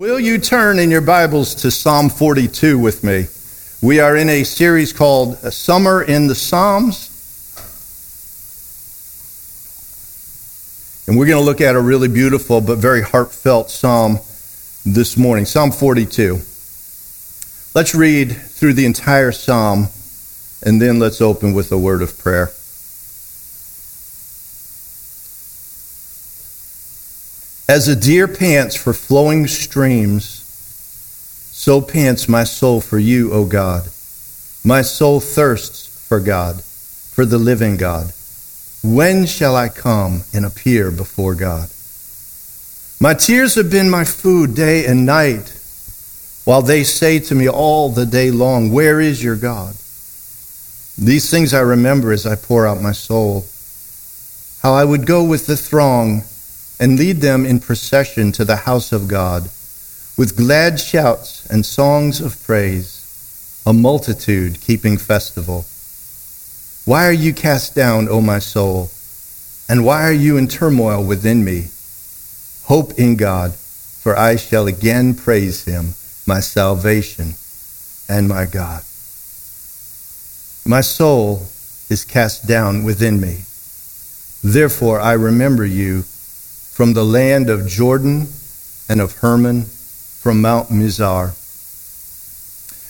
Will you turn in your Bibles to Psalm 42 with me? We are in a series called Summer in the Psalms. And we're going to look at a really beautiful but very heartfelt psalm this morning, Psalm 42. Let's read through the entire psalm, and then let's open with a word of prayer. As a deer pants for flowing streams, so pants my soul for you, O God. My soul thirsts for God, for the living God. When shall I come and appear before God? My tears have been my food day and night, while they say to me all the day long, where is your God? These things I remember as I pour out my soul, how I would go with the throng and lead them in procession to the house of God, with glad shouts and songs of praise, a multitude keeping festival. Why are you cast down, O my soul? And why are you in turmoil within me? Hope in God, for I shall again praise him, my salvation and my God. My soul is cast down within me. Therefore I remember you from the land of Jordan and of Hermon, from Mount Mizar.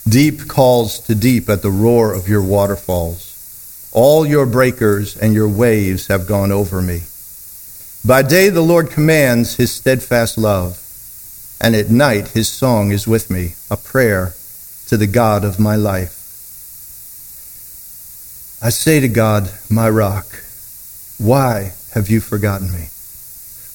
Deep calls to deep at the roar of your waterfalls. All your breakers and your waves have gone over me. By day the Lord commands his steadfast love, and at night his song is with me, a prayer to the God of my life. I say to God, my rock, why have you forgotten me?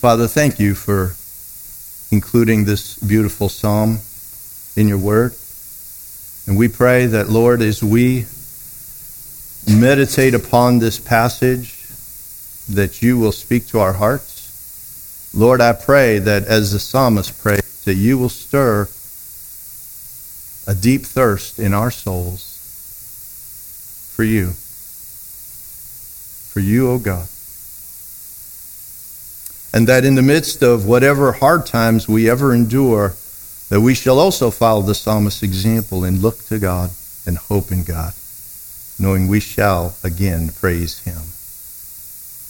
Father, thank you for including this beautiful psalm in your word. And we pray that, Lord, as we meditate upon this passage, that you will speak to our hearts. Lord, I pray that as the psalmist prayed, that you will stir a deep thirst in our souls for you. For you, O God. And that in the midst of whatever hard times we ever endure, that we shall also follow the psalmist's example and look to God and hope in God, knowing we shall again praise him.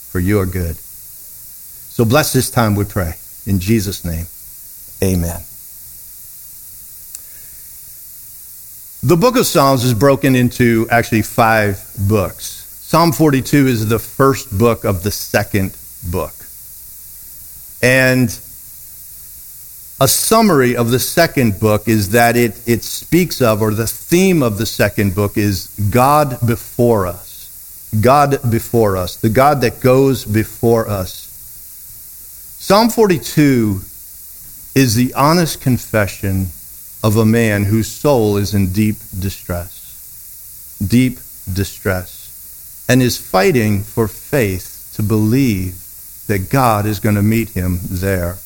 For you are good. So bless this time, we pray. In Jesus' name, amen. The book of Psalms is broken into actually 5 books. Psalm 42 is the first book of the second book. And a summary of the second book is that it speaks of, or the theme of the second book is God before us. God before us. The God that goes before us. Psalm 42 is the honest confession of a man whose soul is in deep distress. Deep distress. And is fighting for faith to believe that God is going to meet him there.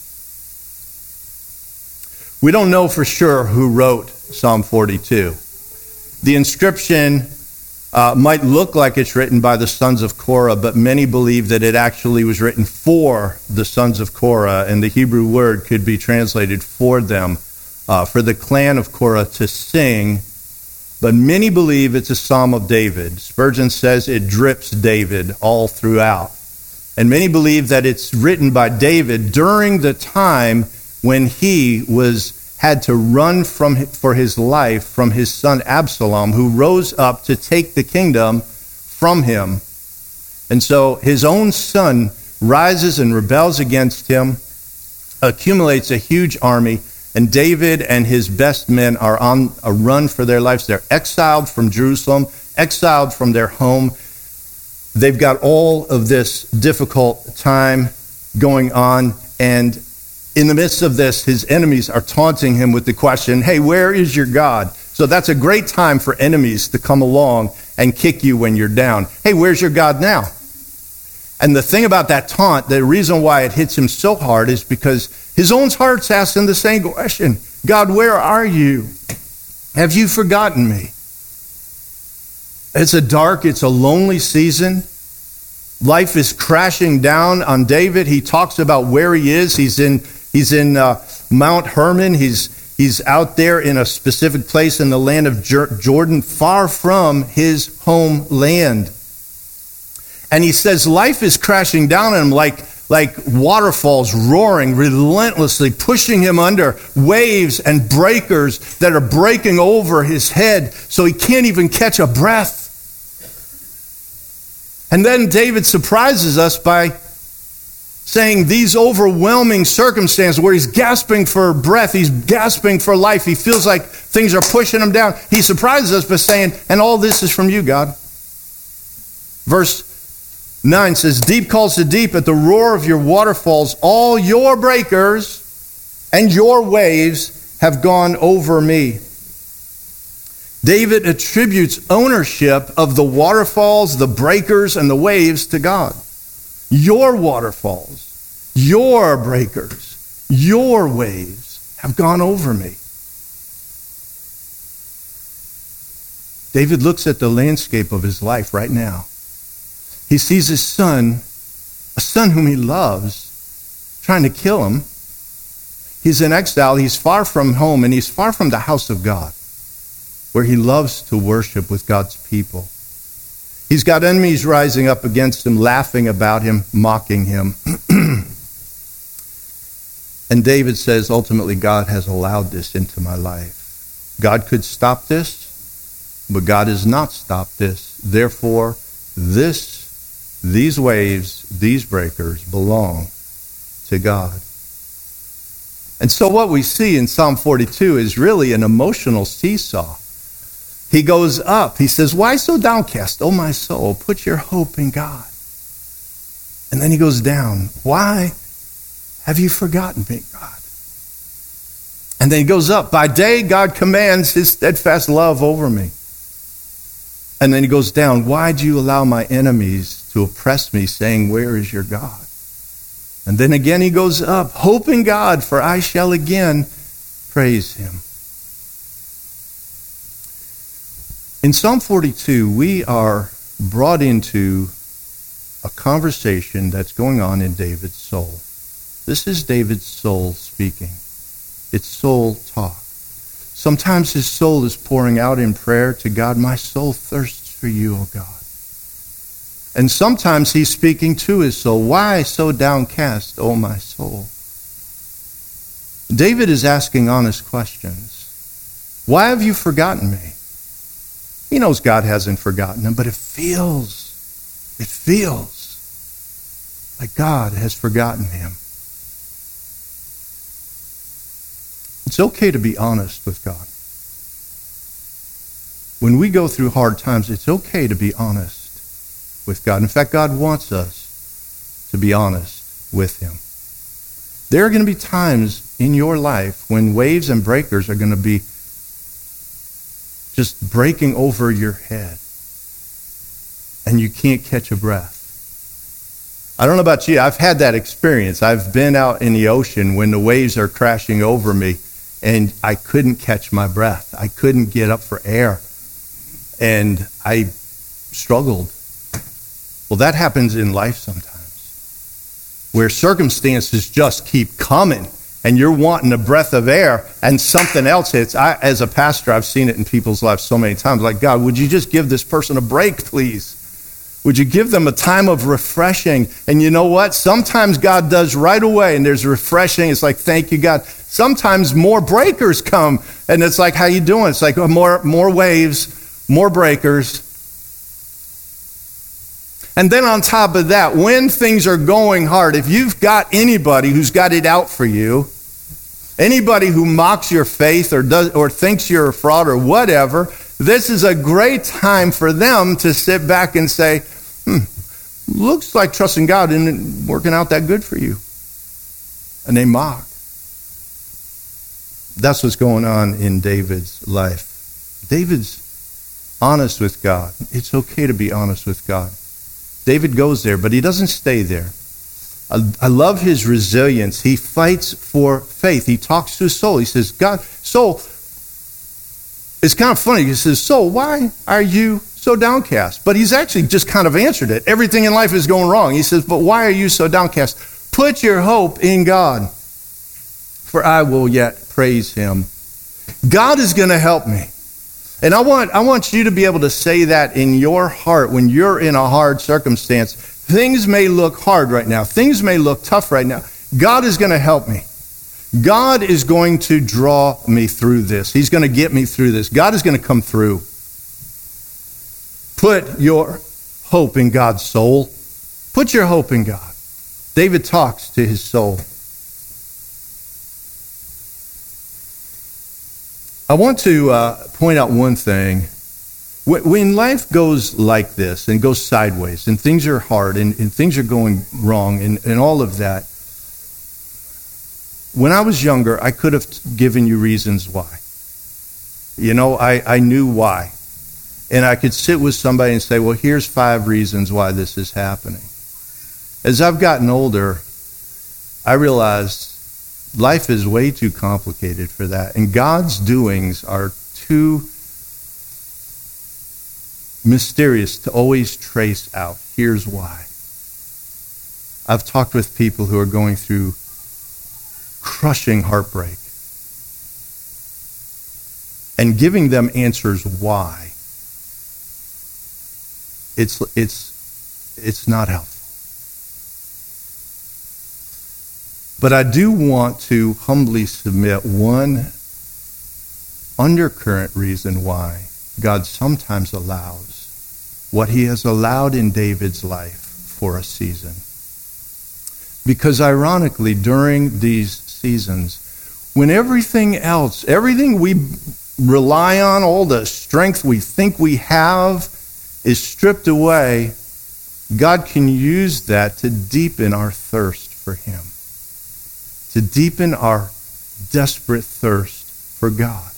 We don't know for sure who wrote Psalm 42. The inscription might look like it's written by the sons of Korah, but many believe that it actually was written for the sons of Korah, and the Hebrew word could be translated for them, for the clan of Korah to sing. But many believe it's a Psalm of David. Spurgeon says it drips David all throughout. And many believe that it's written by David during the time when he had to run for his life from his son Absalom, who rose up to take the kingdom from him. And so his own son rises and rebels against him, accumulates a huge army, and David and his best men are on a run for their lives. They're exiled from Jerusalem, exiled from their home. They've got all of this difficult time going on, and in the midst of this, his enemies are taunting him with the question, hey, where is your God? So that's a great time for enemies to come along and kick you when you're down. Hey, where's your God now? And the thing about that taunt, the reason why it hits him so hard is because his own heart's asking the same question. God, where are you? Have you forgotten me? It's a dark, it's a lonely season. Life is crashing down on David. He talks about where he is. He's in Mount Hermon. He's out there in a specific place in the land of Jordan, far from his homeland. And he says life is crashing down on him like waterfalls roaring relentlessly, pushing him under waves and breakers that are breaking over his head so he can't even catch a breath. And then David surprises us by saying these overwhelming circumstances where he's gasping for breath, he's gasping for life, he feels like things are pushing him down. He surprises us by saying, and all this is from you, God. Verse 9 says, deep calls to deep at the roar of your waterfalls. All your breakers and your waves have gone over me. David attributes ownership of the waterfalls, the breakers, and the waves to God. Your waterfalls, your breakers, your waves have gone over me. David looks at the landscape of his life right now. He sees his son, a son whom he loves, trying to kill him. He's in exile, he's far from home, and he's far from the house of God, where he loves to worship with God's people. He's got enemies rising up against him, laughing about him, mocking him. And David says, ultimately, God has allowed this into my life. God could stop this, but God has not stopped this. Therefore, these waves, these breakers belong to God. And so what we see in Psalm 42 is really an emotional seesaw. He goes up. He says, why so downcast, O my soul? Put your hope in God. And then he goes down. Why have you forgotten me, God? And then he goes up. By day, God commands his steadfast love over me. And then he goes down. Why do you allow my enemies to oppress me, saying, where is your God? And then again he goes up. Hope in God, for I shall again praise him. In Psalm 42, we are brought into a conversation that's going on in David's soul. This is David's soul speaking. It's soul talk. Sometimes his soul is pouring out in prayer to God, my soul thirsts for you, O God. And sometimes he's speaking to his soul, why so downcast, O my soul? David is asking honest questions. Why have you forgotten me? He knows God hasn't forgotten him, but it feels like God has forgotten him. It's okay to be honest with God. When we go through hard times, it's okay to be honest with God. In fact, God wants us to be honest with him. There are going to be times in your life when waves and breakers are going to be just breaking over your head, and you can't catch a breath. I don't know about you, I've had that experience. I've been out in the ocean when the waves are crashing over me, and I couldn't catch my breath. I couldn't get up for air, and I struggled. Well, that happens in life sometimes, where circumstances just keep coming, and you're wanting a breath of air, and something else hits. As a pastor, I've seen it in people's lives so many times. Like, God, would you just give this person a break, please? Would you give them a time of refreshing? And you know what? Sometimes God does right away, and there's refreshing. It's like, thank you, God. Sometimes more breakers come, and it's like, how you doing? It's like more waves, more breakers. And then on top of that, when things are going hard, if you've got anybody who's got it out for you, anybody who mocks your faith or thinks you're a fraud or whatever, this is a great time for them to sit back and say, looks like trusting God isn't working out that good for you. And they mock. That's what's going on in David's life. David's honest with God. It's okay to be honest with God. David goes there, but he doesn't stay there. I love his resilience. He fights for faith. He talks to his soul. He says, God, soul, it's kind of funny. He says, soul, why are you so downcast? But he's actually just kind of answered it. Everything in life is going wrong. He says, but why are you so downcast? Put your hope in God, for I will yet praise him. God is going to help me. And I want you to be able to say that in your heart when you're in a hard circumstance. Things may look hard right now. Things may look tough right now. God is going to help me. God is going to draw me through this. He's going to get me through this. God is going to come through. Put your hope in God's soul. Put your hope in God. David talks to his soul. I want to point out one thing. When life goes like this and goes sideways and things are hard and things are going wrong and all of that, when I was younger, I could have given you reasons why. You know, I knew why. And I could sit with somebody and say, well, here's 5 reasons why this is happening. As I've gotten older, I realized life is way too complicated for that. And God's doings are too mysterious to always trace out. Here's why. I've talked with people who are going through crushing heartbreak and giving them answers why. It's not helpful. But I do want to humbly submit one undercurrent reason why God sometimes allows what he has allowed in David's life for a season. Because ironically, during these seasons, when everything else, everything we rely on, all the strength we think we have is stripped away, God can use that to deepen our thirst for him. To deepen our desperate thirst for God.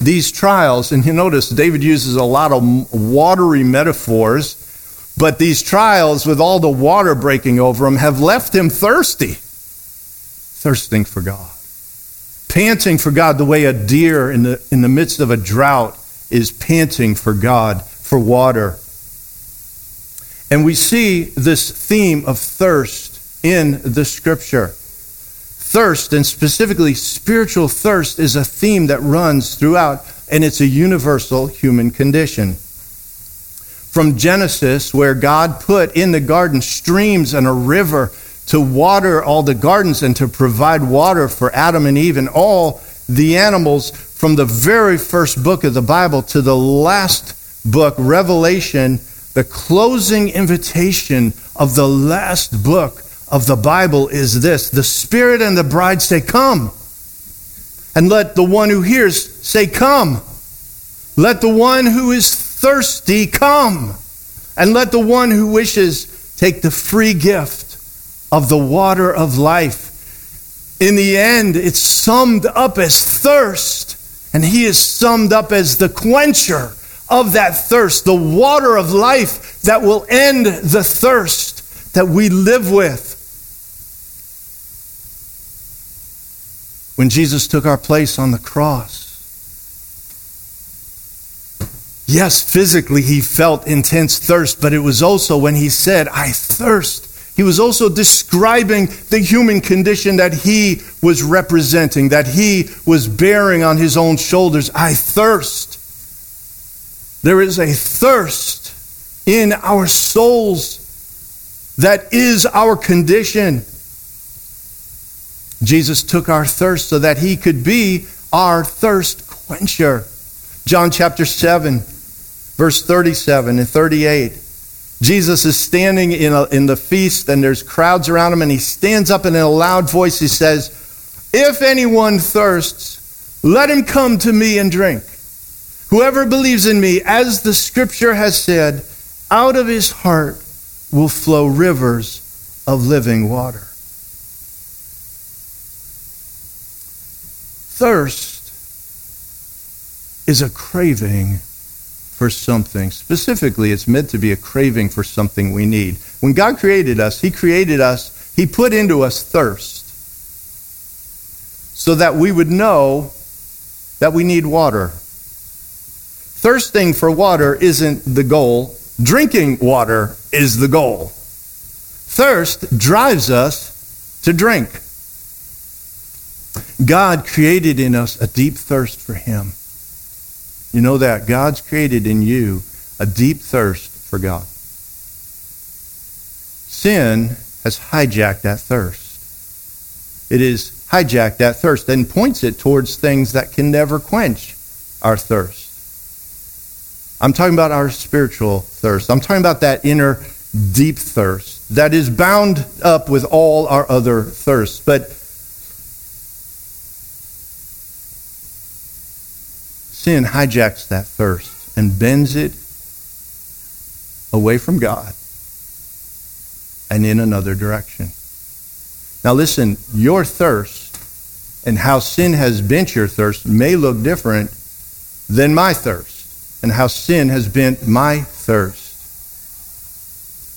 These trials, and you notice David uses a lot of watery metaphors, but these trials with all the water breaking over him have left him thirsty. Thirsting for God. Panting for God the way a deer in the midst of a drought is panting for God, for water. And we see this theme of thirst in the scripture. Thirst, and specifically spiritual thirst, is a theme that runs throughout, and it's a universal human condition. From Genesis, where God put in the garden streams and a river to water all the gardens and to provide water for Adam and Eve and all the animals, from the very first book of the Bible to the last book, Revelation, the closing invitation of the last book of the Bible is this: the Spirit and the bride say, come. And let the one who hears say, come. Let the one who is thirsty come. And let the one who wishes take the free gift of the water of life. In the end, it's summed up as thirst, and he is summed up as the quencher of that thirst, the water of life that will end the thirst that we live with. When Jesus took our place on the cross, yes, physically he felt intense thirst, but it was also when he said, I thirst. He was also describing the human condition that he was representing, that he was bearing on his own shoulders. I thirst. There is a thirst in our souls that is our condition. Jesus took our thirst so that he could be our thirst quencher. John chapter 7, verse 37 and 38. Jesus is standing in the feast, and there's crowds around him, and he stands up, and in a loud voice he says, if anyone thirsts, let him come to me and drink. Whoever believes in me, as the scripture has said, out of his heart will flow rivers of living water. Thirst is a craving for something. Specifically, it's meant to be a craving for something we need. When God created us, He put into us thirst so that we would know that we need water. Thirsting for water isn't the goal. Drinking water is the goal. Thirst drives us to drink. God created in us a deep thirst for Him. You know that God's created in you a deep thirst for God. Sin has hijacked that thirst. It has hijacked that thirst and points it towards things that can never quench our thirst. I'm talking about our spiritual thirst. I'm talking about that inner deep thirst that is bound up with all our other thirsts. But sin hijacks that thirst and bends it away from God and in another direction. Now listen, your thirst and how sin has bent your thirst may look different than my thirst and how sin has bent my thirst.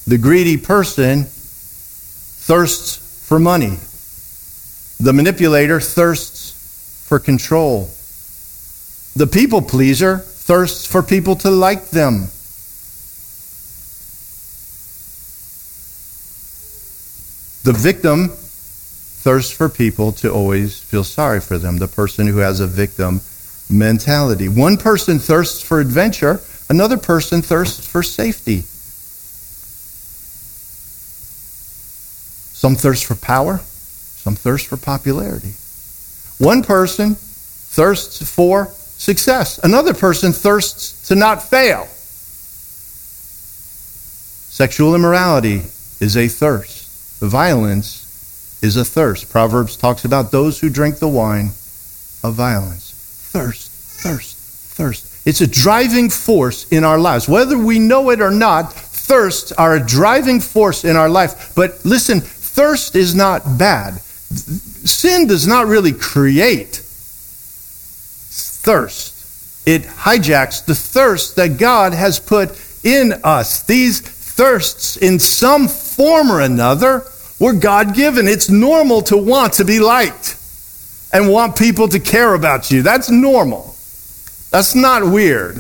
The greedy person thirsts for money. The manipulator thirsts for control. The people pleaser thirsts for people to like them. The victim thirsts for people to always feel sorry for them, the person who has a victim mentality. One person thirsts for adventure, another person thirsts for safety. Some thirst for power, some thirst for popularity. One person thirsts for success. Another person thirsts to not fail. Sexual immorality is a thirst. Violence is a thirst. Proverbs talks about those who drink the wine of violence. Thirst, thirst, thirst. It's a driving force in our lives. Whether we know it or not, thirsts are a driving force in our life. But listen, thirst is not bad. Sin does not really create thirst. It hijacks the thirst that God has put in us. These thirsts in some form or another were God-given. It's normal to want to be liked and want people to care about you. That's normal. That's not weird.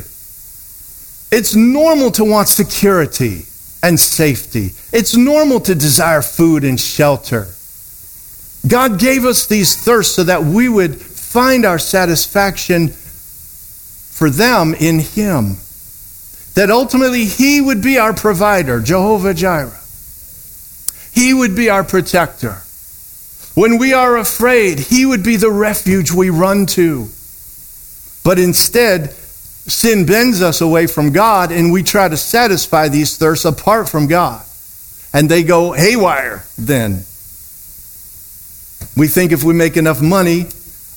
It's normal to want security and safety. It's normal to desire food and shelter. God gave us these thirsts so that we would find our satisfaction for them in Him. That ultimately He would be our provider, Jehovah Jireh. He would be our protector. When we are afraid, He would be the refuge we run to. But instead, sin bends us away from God, and we try to satisfy these thirsts apart from God. And they go haywire then. We think if we make enough money,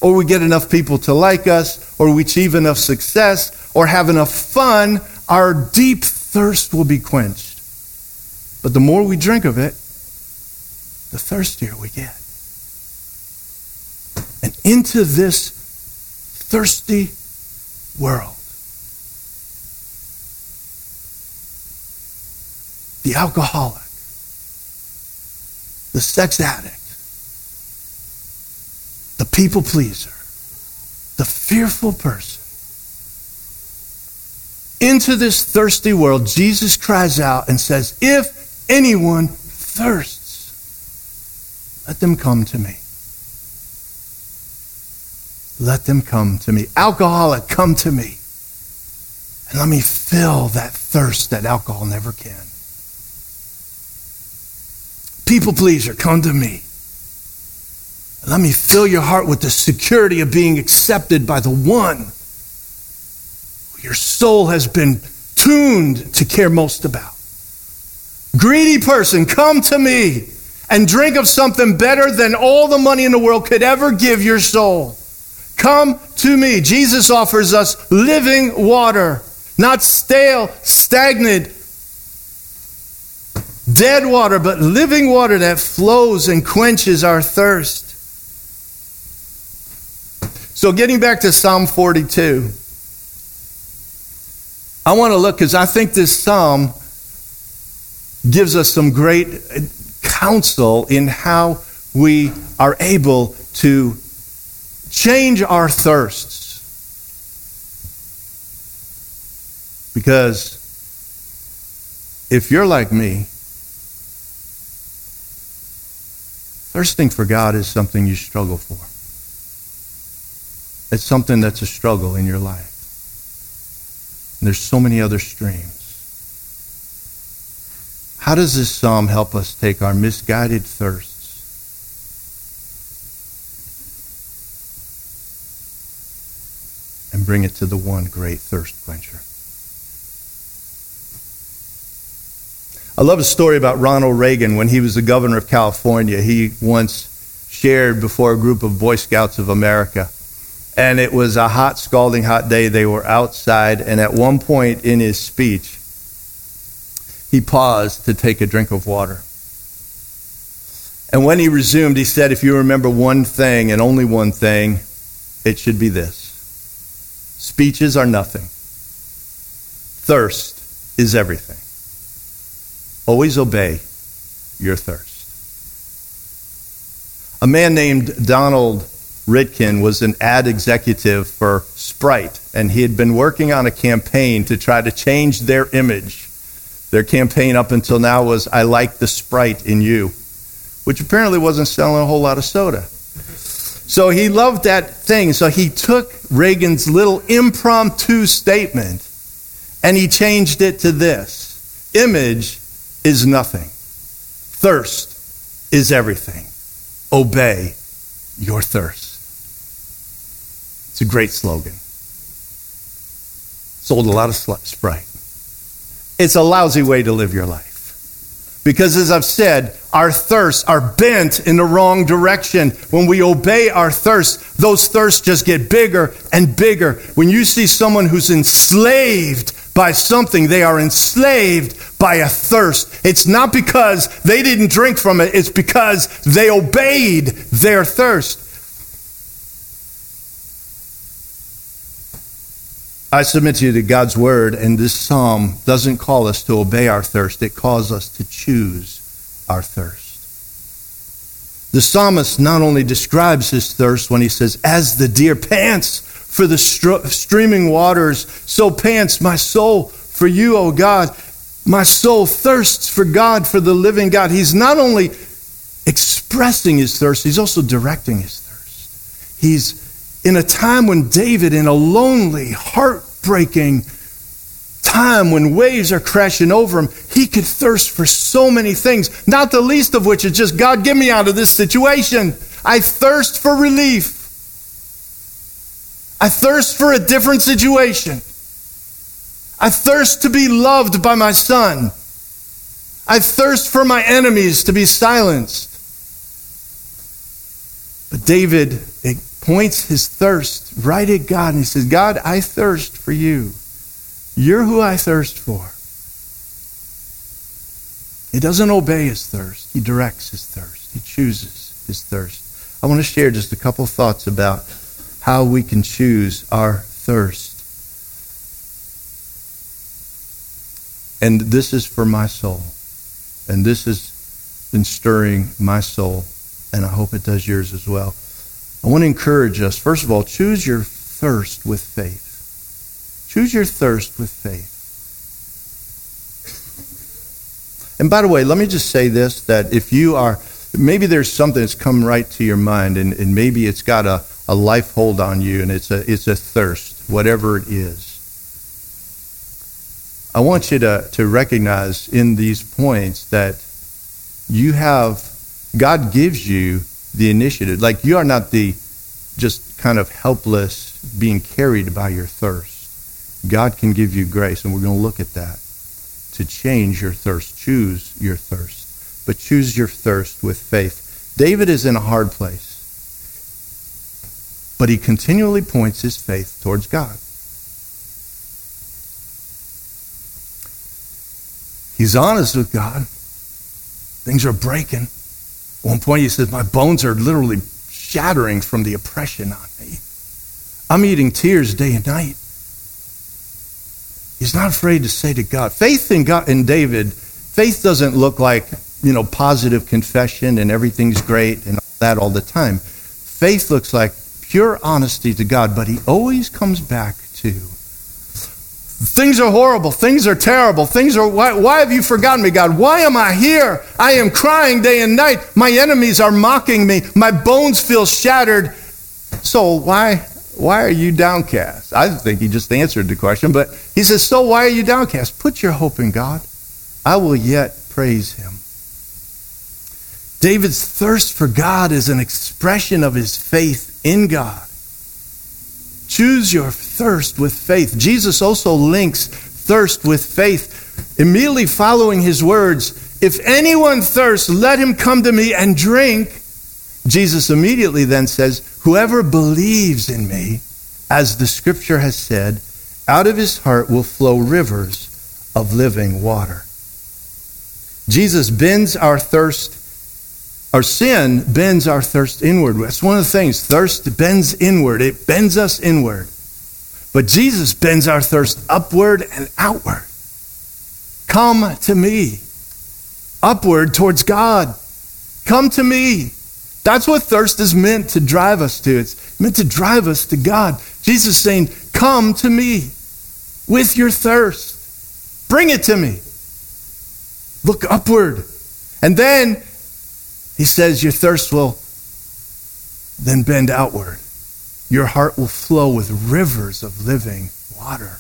or we get enough people to like us, or we achieve enough success, or have enough fun, our deep thirst will be quenched. But the more we drink of it, the thirstier we get. And into this thirsty world, the alcoholic, the sex addict, the people pleaser, the fearful person. Into this thirsty world, Jesus cries out and says, if anyone thirsts, let them come to me. Let them come to me. Alcoholic, come to me. And let me fill that thirst that alcohol never can. People pleaser, come to me. Let me fill your heart with the security of being accepted by the one your soul has been tuned to care most about. Greedy person, come to me and drink of something better than all the money in the world could ever give your soul. Come to me. Jesus offers us living water, not stale, stagnant, dead water, but living water that flows and quenches our thirst. So getting back to Psalm 42, I want to look because I think this psalm gives us some great counsel in how we are able to change our thirsts. Because if you're like me, thirsting for God is something you struggle for. It's something that's a struggle in your life. And there's so many other streams. How does this psalm help us take our misguided thirsts and bring it to the one great thirst quencher? I love a story about Ronald Reagan when he was the governor of California. He once shared before a group of Boy Scouts of America. And it was a hot, scalding hot day. They were outside, and at one point in his speech, he paused to take a drink of water. And when he resumed, he said, if you remember one thing and only one thing, it should be this. Speeches are nothing. Thirst is everything. Always obey your thirst. A man named Donald Ridkin was an ad executive for Sprite, and he had been working on a campaign to try to change their image. Their campaign up until now was, I like the Sprite in you, which apparently wasn't selling a whole lot of soda. So he loved that thing. So he took Reagan's little impromptu statement and he changed it to this. Image is nothing. Thirst is everything. Obey your thirst. It's a great slogan. Sold a lot of Sprite. It's a lousy way to live your life. Because as I've said, our thirsts are bent in the wrong direction. When we obey our thirsts, those thirsts just get bigger and bigger. When you see someone who's enslaved by something, they are enslaved by a thirst. It's not because they didn't drink from it. It's because they obeyed their thirst. I submit to you that God's word and this psalm doesn't call us to obey our thirst. It calls us to choose our thirst. The psalmist not only describes his thirst when he says, as the deer pants for the streaming waters, so pants my soul for you, O God. My soul thirsts for God, for the living God. He's not only expressing his thirst, he's also directing his thirst. He's in a time when David, in a lonely, heartbreaking time when waves are crashing over him, he could thirst for so many things, not the least of which is just, God, get me out of this situation. I thirst for relief. I thirst for a different situation. I thirst to be loved by my son. I thirst for my enemies to be silenced. But David points his thirst right at God, and he says, God, I thirst for you. You're who I thirst for. He doesn't obey his thirst. He directs his thirst. He chooses his thirst. I want to share just a couple thoughts about how we can choose our thirst. And this is for my soul. And this has been stirring my soul, and I hope it does yours as well. I want to encourage us, first of all, choose your thirst with faith. Choose your thirst with faith. And by the way, let me just say this, that if you are, maybe there's something that's come right to your mind, and maybe it's got a life hold on you, and it's a thirst, whatever it is. I want you to recognize in these points that you have, God gives you the initiative. Like, you are not the just kind of helpless being carried by your thirst. God can give you grace, and we're going to look at that, to change your thirst. Choose your thirst, but choose your thirst with faith. David is in a hard place, but he continually points his faith towards God. He's honest with God. Things are breaking. At one point he says, my bones are literally shattering from the oppression on me. I'm eating tears day and night. He's not afraid to say to God. Faith in God and David, faith doesn't look like, positive confession and everything's great and all that all the time. Faith looks like pure honesty to God, but he always comes back to, things are horrible, things are terrible, why have you forgotten me, God? Why am I here? I am crying day and night. My enemies are mocking me. My bones feel shattered. So why are you downcast? I think he just answered the question, but he says, so why are you downcast? Put your hope in God. I will yet praise him. David's thirst for God is an expression of his faith in God. Choose your thirst with faith. Jesus also links thirst with faith. Immediately following his words, if anyone thirsts, let him come to me and drink. Jesus immediately then says, whoever believes in me, as the scripture has said, out of his heart will flow rivers of living water. Jesus bends our thirst. Our sin bends our thirst inward. That's one of the things. Thirst bends inward. It bends us inward. But Jesus bends our thirst upward and outward. Come to me. Upward towards God. Come to me. That's what thirst is meant to drive us to. It's meant to drive us to God. Jesus is saying, come to me with your thirst. Bring it to me. Look upward. And then he says your thirst will then bend outward. Your heart will flow with rivers of living water.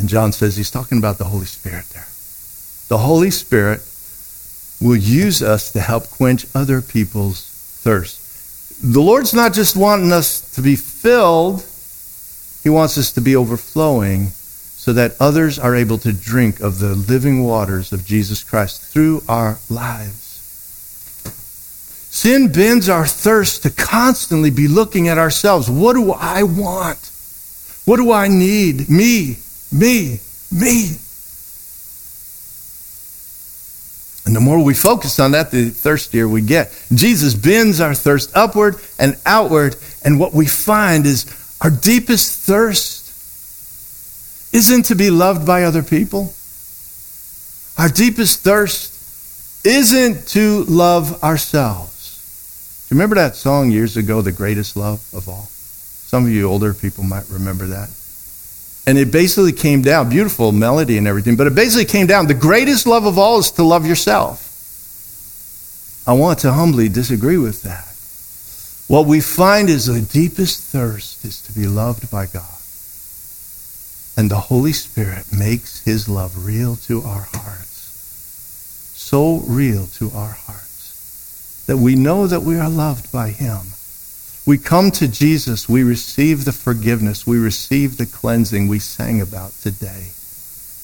And John says he's talking about the Holy Spirit there. The Holy Spirit will use us to help quench other people's thirst. The Lord's not just wanting us to be filled. He wants us to be overflowing, so that others are able to drink of the living waters of Jesus Christ through our lives. Sin bends our thirst to constantly be looking at ourselves. What do I want? What do I need? Me. And the more we focus on that, the thirstier we get. Jesus bends our thirst upward and outward, and what we find is our deepest thirst isn't to be loved by other people. Our deepest thirst isn't to love ourselves. Do you remember that song years ago, The Greatest Love of All? Some of you older people might remember that. And it basically came down, beautiful melody and everything, but it basically came down, the greatest love of all is to love yourself. I want to humbly disagree with that. What we find is the deepest thirst is to be loved by God. And the Holy Spirit makes his love real to our hearts. So real to our hearts that we know that we are loved by him. We come to Jesus. We receive the forgiveness. We receive the cleansing we sang about today.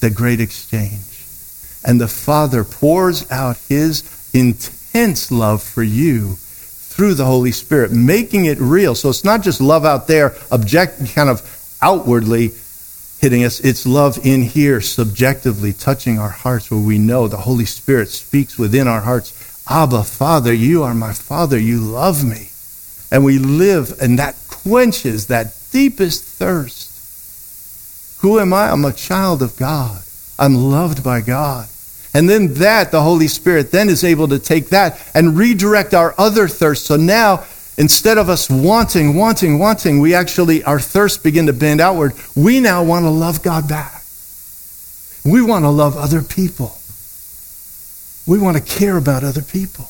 The great exchange. And the Father pours out his intense love for you through the Holy Spirit, making it real. So it's not just love out there, object, kind of outwardly hitting us. It's love in here, subjectively touching our hearts, where we know the Holy Spirit speaks within our hearts. Abba, Father, you are my Father. You love me. And we live, and that quenches that deepest thirst. Who am I? I'm a child of God. I'm loved by God. And then that, the Holy Spirit then is able to take that and redirect our other thirst. So now, instead of us wanting, we actually, our thirst begin to bend outward. We now want to love God back. We want to love other people. We want to care about other people.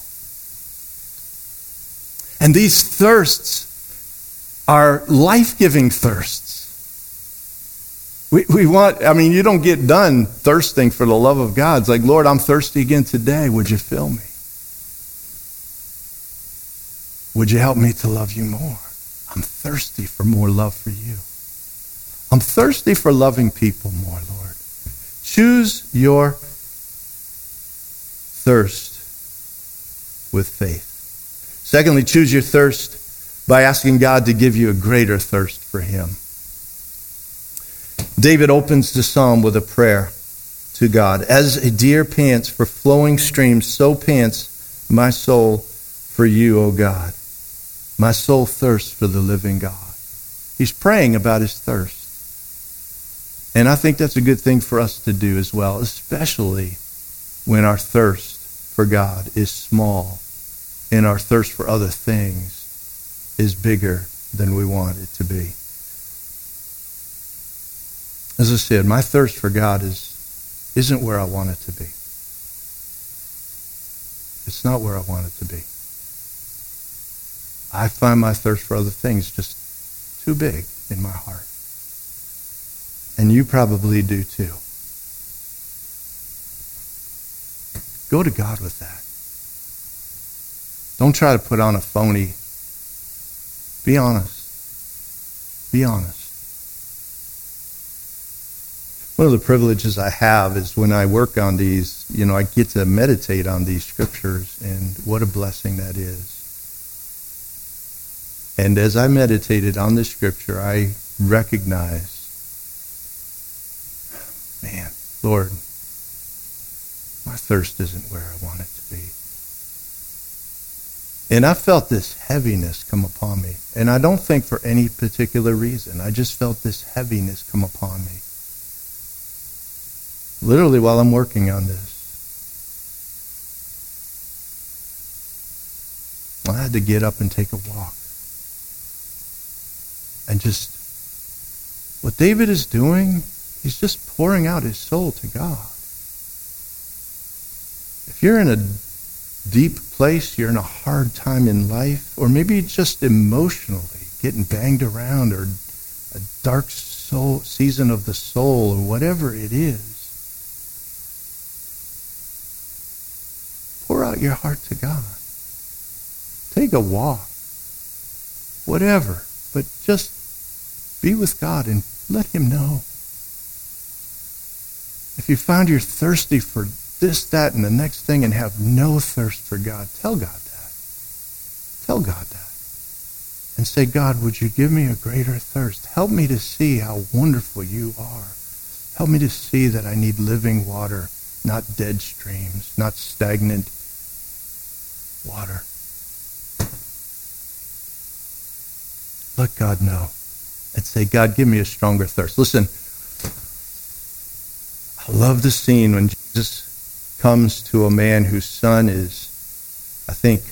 And these thirsts are life-giving thirsts. We want, you don't get done thirsting for the love of God. It's like, Lord, I'm thirsty again today. Would you fill me? Would you help me to love you more? I'm thirsty for more love for you. I'm thirsty for loving people more, Lord. Choose your thirst with faith. Secondly, choose your thirst by asking God to give you a greater thirst for him. David opens the psalm with a prayer to God. As a deer pants for flowing streams, so pants my soul for you, O God. My soul thirsts for the living God. He's praying about his thirst. And I think that's a good thing for us to do as well, especially when our thirst for God is small and our thirst for other things is bigger than we want it to be. As I said, my thirst for God isn't where I want it to be. It's not where I want it to be. I find my thirst for other things just too big in my heart. And you probably do too. Go to God with that. Don't try to put on a phony. Be honest. Be honest. One of the privileges I have is when I work on these, I get to meditate on these scriptures, and what a blessing that is. And as I meditated on this scripture, I recognized, man, Lord, my thirst isn't where I want it to be. And I felt this heaviness come upon me. And I don't think for any particular reason. I just felt this heaviness come upon me. Literally while I'm working on this. I had to get up and take a walk. And just, what David is doing, he's just pouring out his soul to God. If you're in a deep place, you're in a hard time in life, or maybe just emotionally getting banged around, or a dark soul season of the soul, or whatever it is, pour out your heart to God. Take a walk. Whatever. But just be with God and let him know. If you find you're thirsty for this, that, and the next thing and have no thirst for God, tell God that. Tell God that. And say, God, would you give me a greater thirst? Help me to see how wonderful you are. Help me to see that I need living water, not dead streams, not stagnant water. Let God know. And say, God, give me a stronger thirst. Listen. I love the scene when Jesus comes to a man whose son is, I think,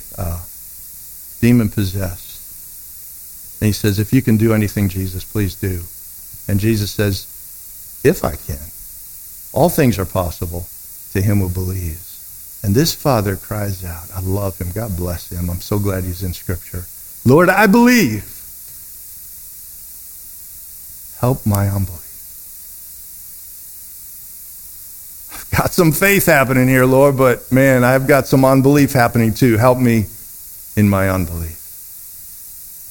demon-possessed. And he says, if you can do anything, Jesus, please do. And Jesus says, if I can. All things are possible to him who believes. And this father cries out. I love him. God bless him. I'm so glad he's in Scripture. Lord, I believe. Help my unbelief. Got some faith happening here, Lord, but man, I've got some unbelief happening too. Help me in my unbelief.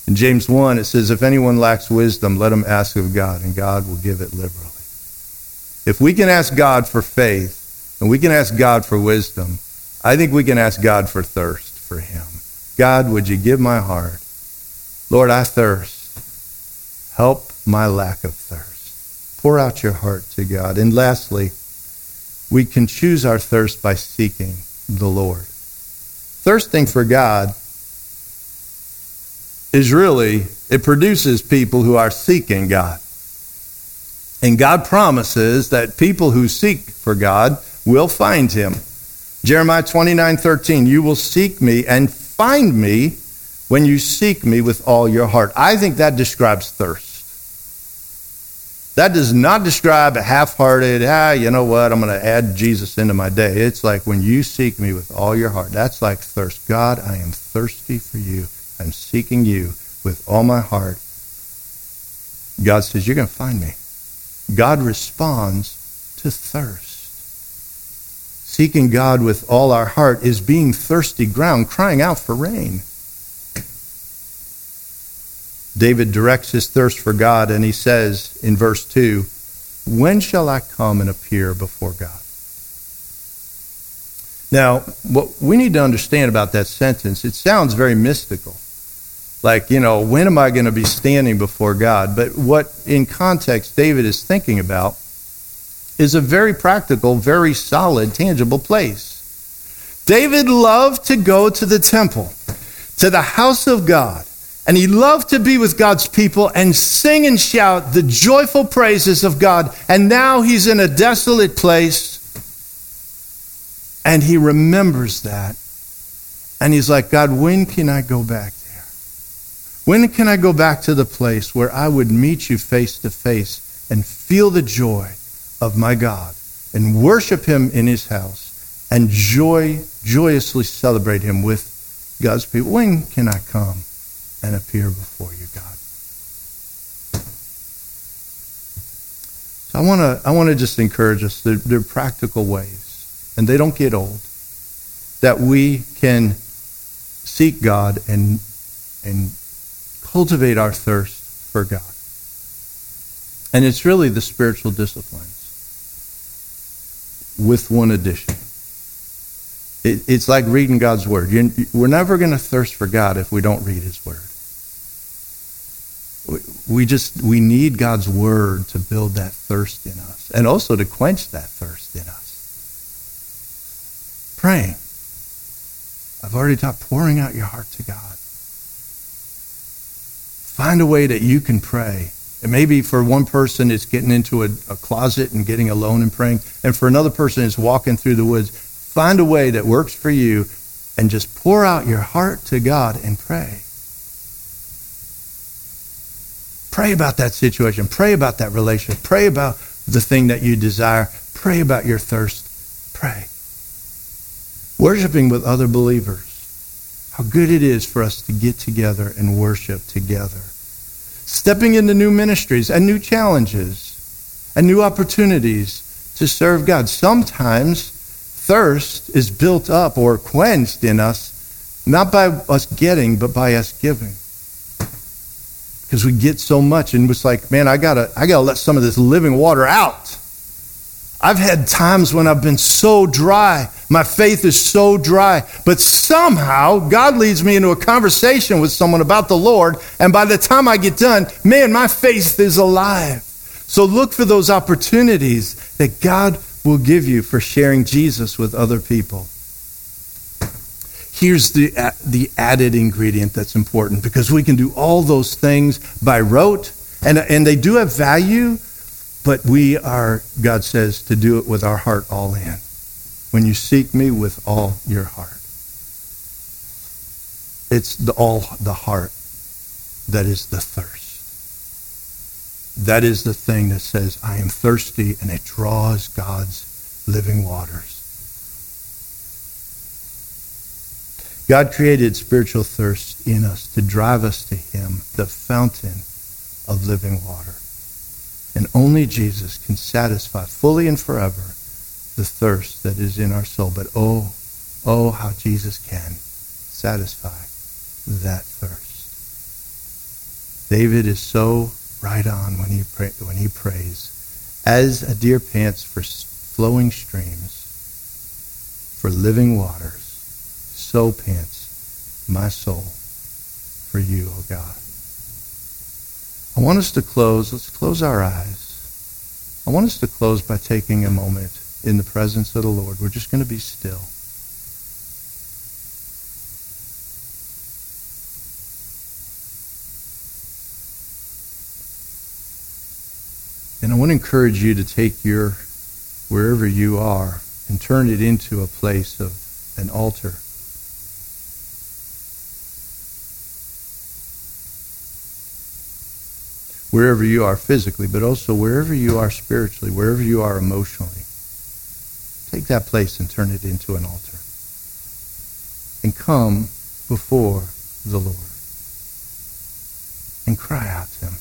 In James 1, it says, if anyone lacks wisdom, let him ask of God, and God will give it liberally. If we can ask God for faith, and we can ask God for wisdom, I think we can ask God for thirst for him. God, would you give my heart? Lord, I thirst. Help my lack of thirst. Pour out your heart to God. And lastly, we can choose our thirst by seeking the Lord. Thirsting for God is really, it produces people who are seeking God. And God promises that people who seek for God will find him. Jeremiah 29:13, you will seek me and find me when you seek me with all your heart. I think that describes thirst. That does not describe a half-hearted, you know what, I'm going to add Jesus into my day. It's like when you seek me with all your heart. That's like thirst. God, I am thirsty for you. I'm seeking you with all my heart. God says, you're going to find me. God responds to thirst. Seeking God with all our heart is being thirsty ground, crying out for rain. David directs his thirst for God, and he says in verse 2, when shall I come and appear before God? Now, what we need to understand about that sentence, it sounds very mystical. Like, when am I going to be standing before God? But what, in context, David is thinking about is a very practical, very solid, tangible place. David loved to go to the temple. to the house of God. And he loved to be with God's people and sing and shout the joyful praises of God. And now he's in a desolate place. And he remembers that. And he's like, God, when can I go back there? When can I go back to the place where I would meet you face to face and feel the joy of my God and worship him in his house and joyously celebrate him with God's people? When can I come and appear before you, God? So I want to just encourage us. There are practical ways, and they don't get old, that we can seek God and cultivate our thirst for God. And it's really the spiritual disciplines, with one addition. It's like reading God's word. We're never going to thirst for God if we don't read his word. We need God's word to build that thirst in us, and also to quench that thirst in us. Praying. I've already taught pouring out your heart to God. Find a way that you can pray. And maybe for one person it's getting into a closet and getting alone and praying. And for another person it's walking through the woods. Find a way that works for you and just pour out your heart to God and pray. Pray about that situation. Pray about that relationship. Pray about the thing that you desire. Pray about your thirst. Pray. Worshiping with other believers. How good it is for us to get together and worship together. Stepping into new ministries and new challenges and new opportunities to serve God. Sometimes thirst is built up or quenched in us, not by us getting, but by us giving. Because we get so much, and it's like, man, I gotta let some of this living water out. I've had times when I've been so dry. My faith is so dry. But somehow, God leads me into a conversation with someone about the Lord. And by the time I get done, man, my faith is alive. So look for those opportunities that God will give you for sharing Jesus with other people. Here's the added ingredient that's important, because we can do all those things by rote. And they do have value. But we are, God says, to do it with our heart all in. When you seek me with all your heart. It's all the heart that is the thirst. That is the thing that says, I am thirsty, and it draws God's living waters. God created spiritual thirst in us to drive us to him, the fountain of living water. And only Jesus can satisfy fully and forever the thirst that is in our soul. But oh, how Jesus can satisfy that thirst. David is so right on when he prays, as a deer pants for flowing streams, for living waters, so pants my soul for you, O God. I want us to close. Let's close our eyes. I want us to close by taking a moment in the presence of the Lord. We're just going to be still. And I want to encourage you to take your, wherever you are, and turn it into a place of an altar. Wherever you are physically, but also wherever you are spiritually, wherever you are emotionally. Take that place and turn it into an altar. And come before the Lord. And cry out to him.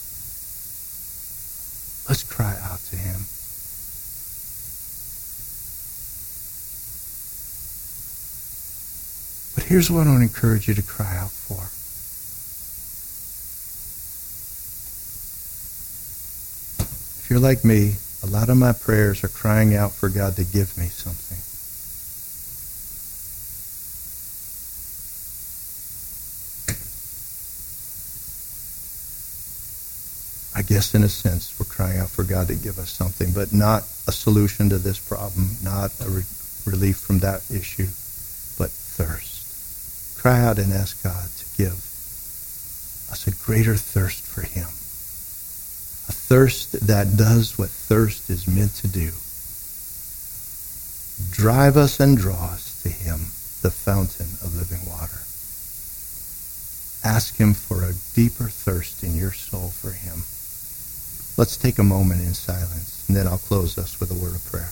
Let's cry out to him. But here's what I want to encourage you to cry out for. If you're like me, a lot of my prayers are crying out for God to give me something. I guess in a sense we're crying out for God to give us something, but not a solution to this problem, not a relief from that issue, but thirst. Cry out and ask God to give us a greater thirst for him. A thirst that does what thirst is meant to do. Drive us and draw us to him, the fountain of living water. Ask him for a deeper thirst in your soul for him. Let's take a moment in silence, and then I'll close us with a word of prayer.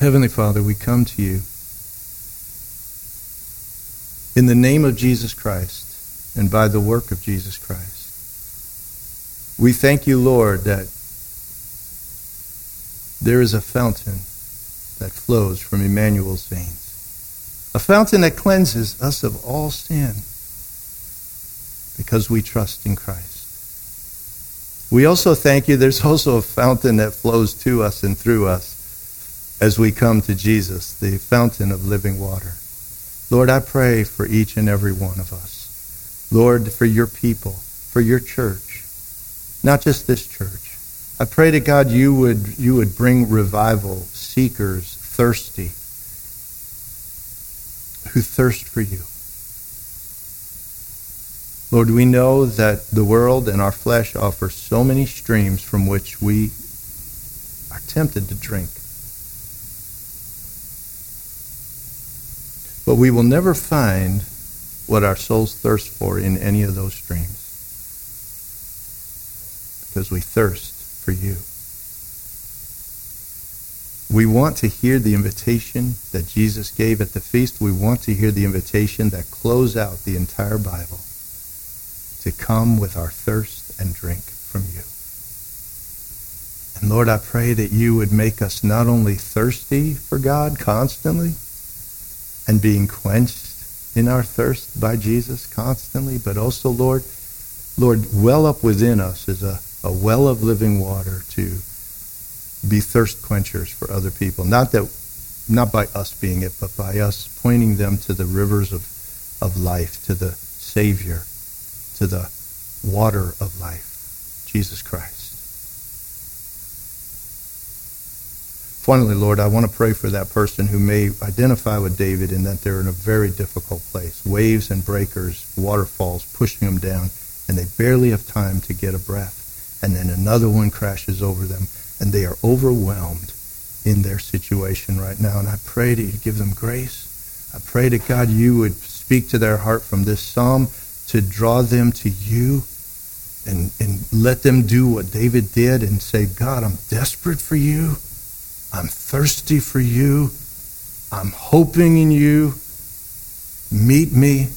Heavenly Father, we come to you in the name of Jesus Christ and by the work of Jesus Christ. We thank you, Lord, that there is a fountain that flows from Emmanuel's veins, a fountain that cleanses us of all sin because we trust in Christ. We also thank you there's also a fountain that flows to us and through us as we come to Jesus, the fountain of living water. Lord, I pray for each and every one of us. Lord, for your people, for your church, not just this church. I pray to God you would bring revival seekers thirsty, who thirst for you. Lord, we know that the world and our flesh offer so many streams from which we are tempted to drink. But we will never find what our souls thirst for in any of those streams, because we thirst for you. We want to hear the invitation that Jesus gave at the feast. We want to hear the invitation that closed out the entire Bible, to come with our thirst and drink from you. And Lord, I pray that you would make us not only thirsty for God constantly, and being quenched in our thirst by Jesus constantly, but also, Lord, well up within us is a well of living water to be thirst quenchers for other people. Not by us being it, but by us pointing them to the rivers of life, to the Savior, to the water of life, Jesus Christ. Finally, Lord, I want to pray for that person who may identify with David in that they're in a very difficult place. Waves and breakers, waterfalls pushing them down, and they barely have time to get a breath. And then another one crashes over them, and they are overwhelmed in their situation right now. And I pray that you give them grace. I pray that, God, you would speak to their heart from this psalm to draw them to you and let them do what David did and say, God, I'm desperate for you. I'm thirsty for you. I'm hoping in you. Meet me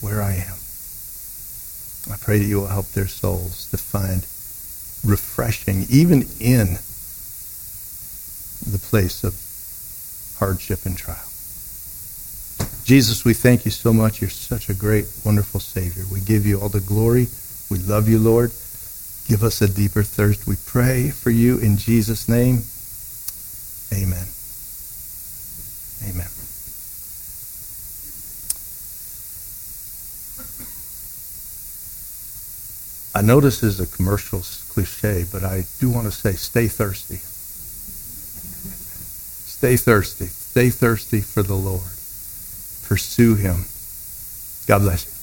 where I am. I pray that you will help their souls to find refreshing, even in the place of hardship and trial. Jesus, we thank you so much. You're such a great, wonderful Savior. We give you all the glory. We love you, Lord. Give us a deeper thirst, we pray for you in Jesus' name. Amen. Amen. I know this is a commercial cliche, but I do want to say stay thirsty. Stay thirsty. Stay thirsty for the Lord. Pursue him. God bless you.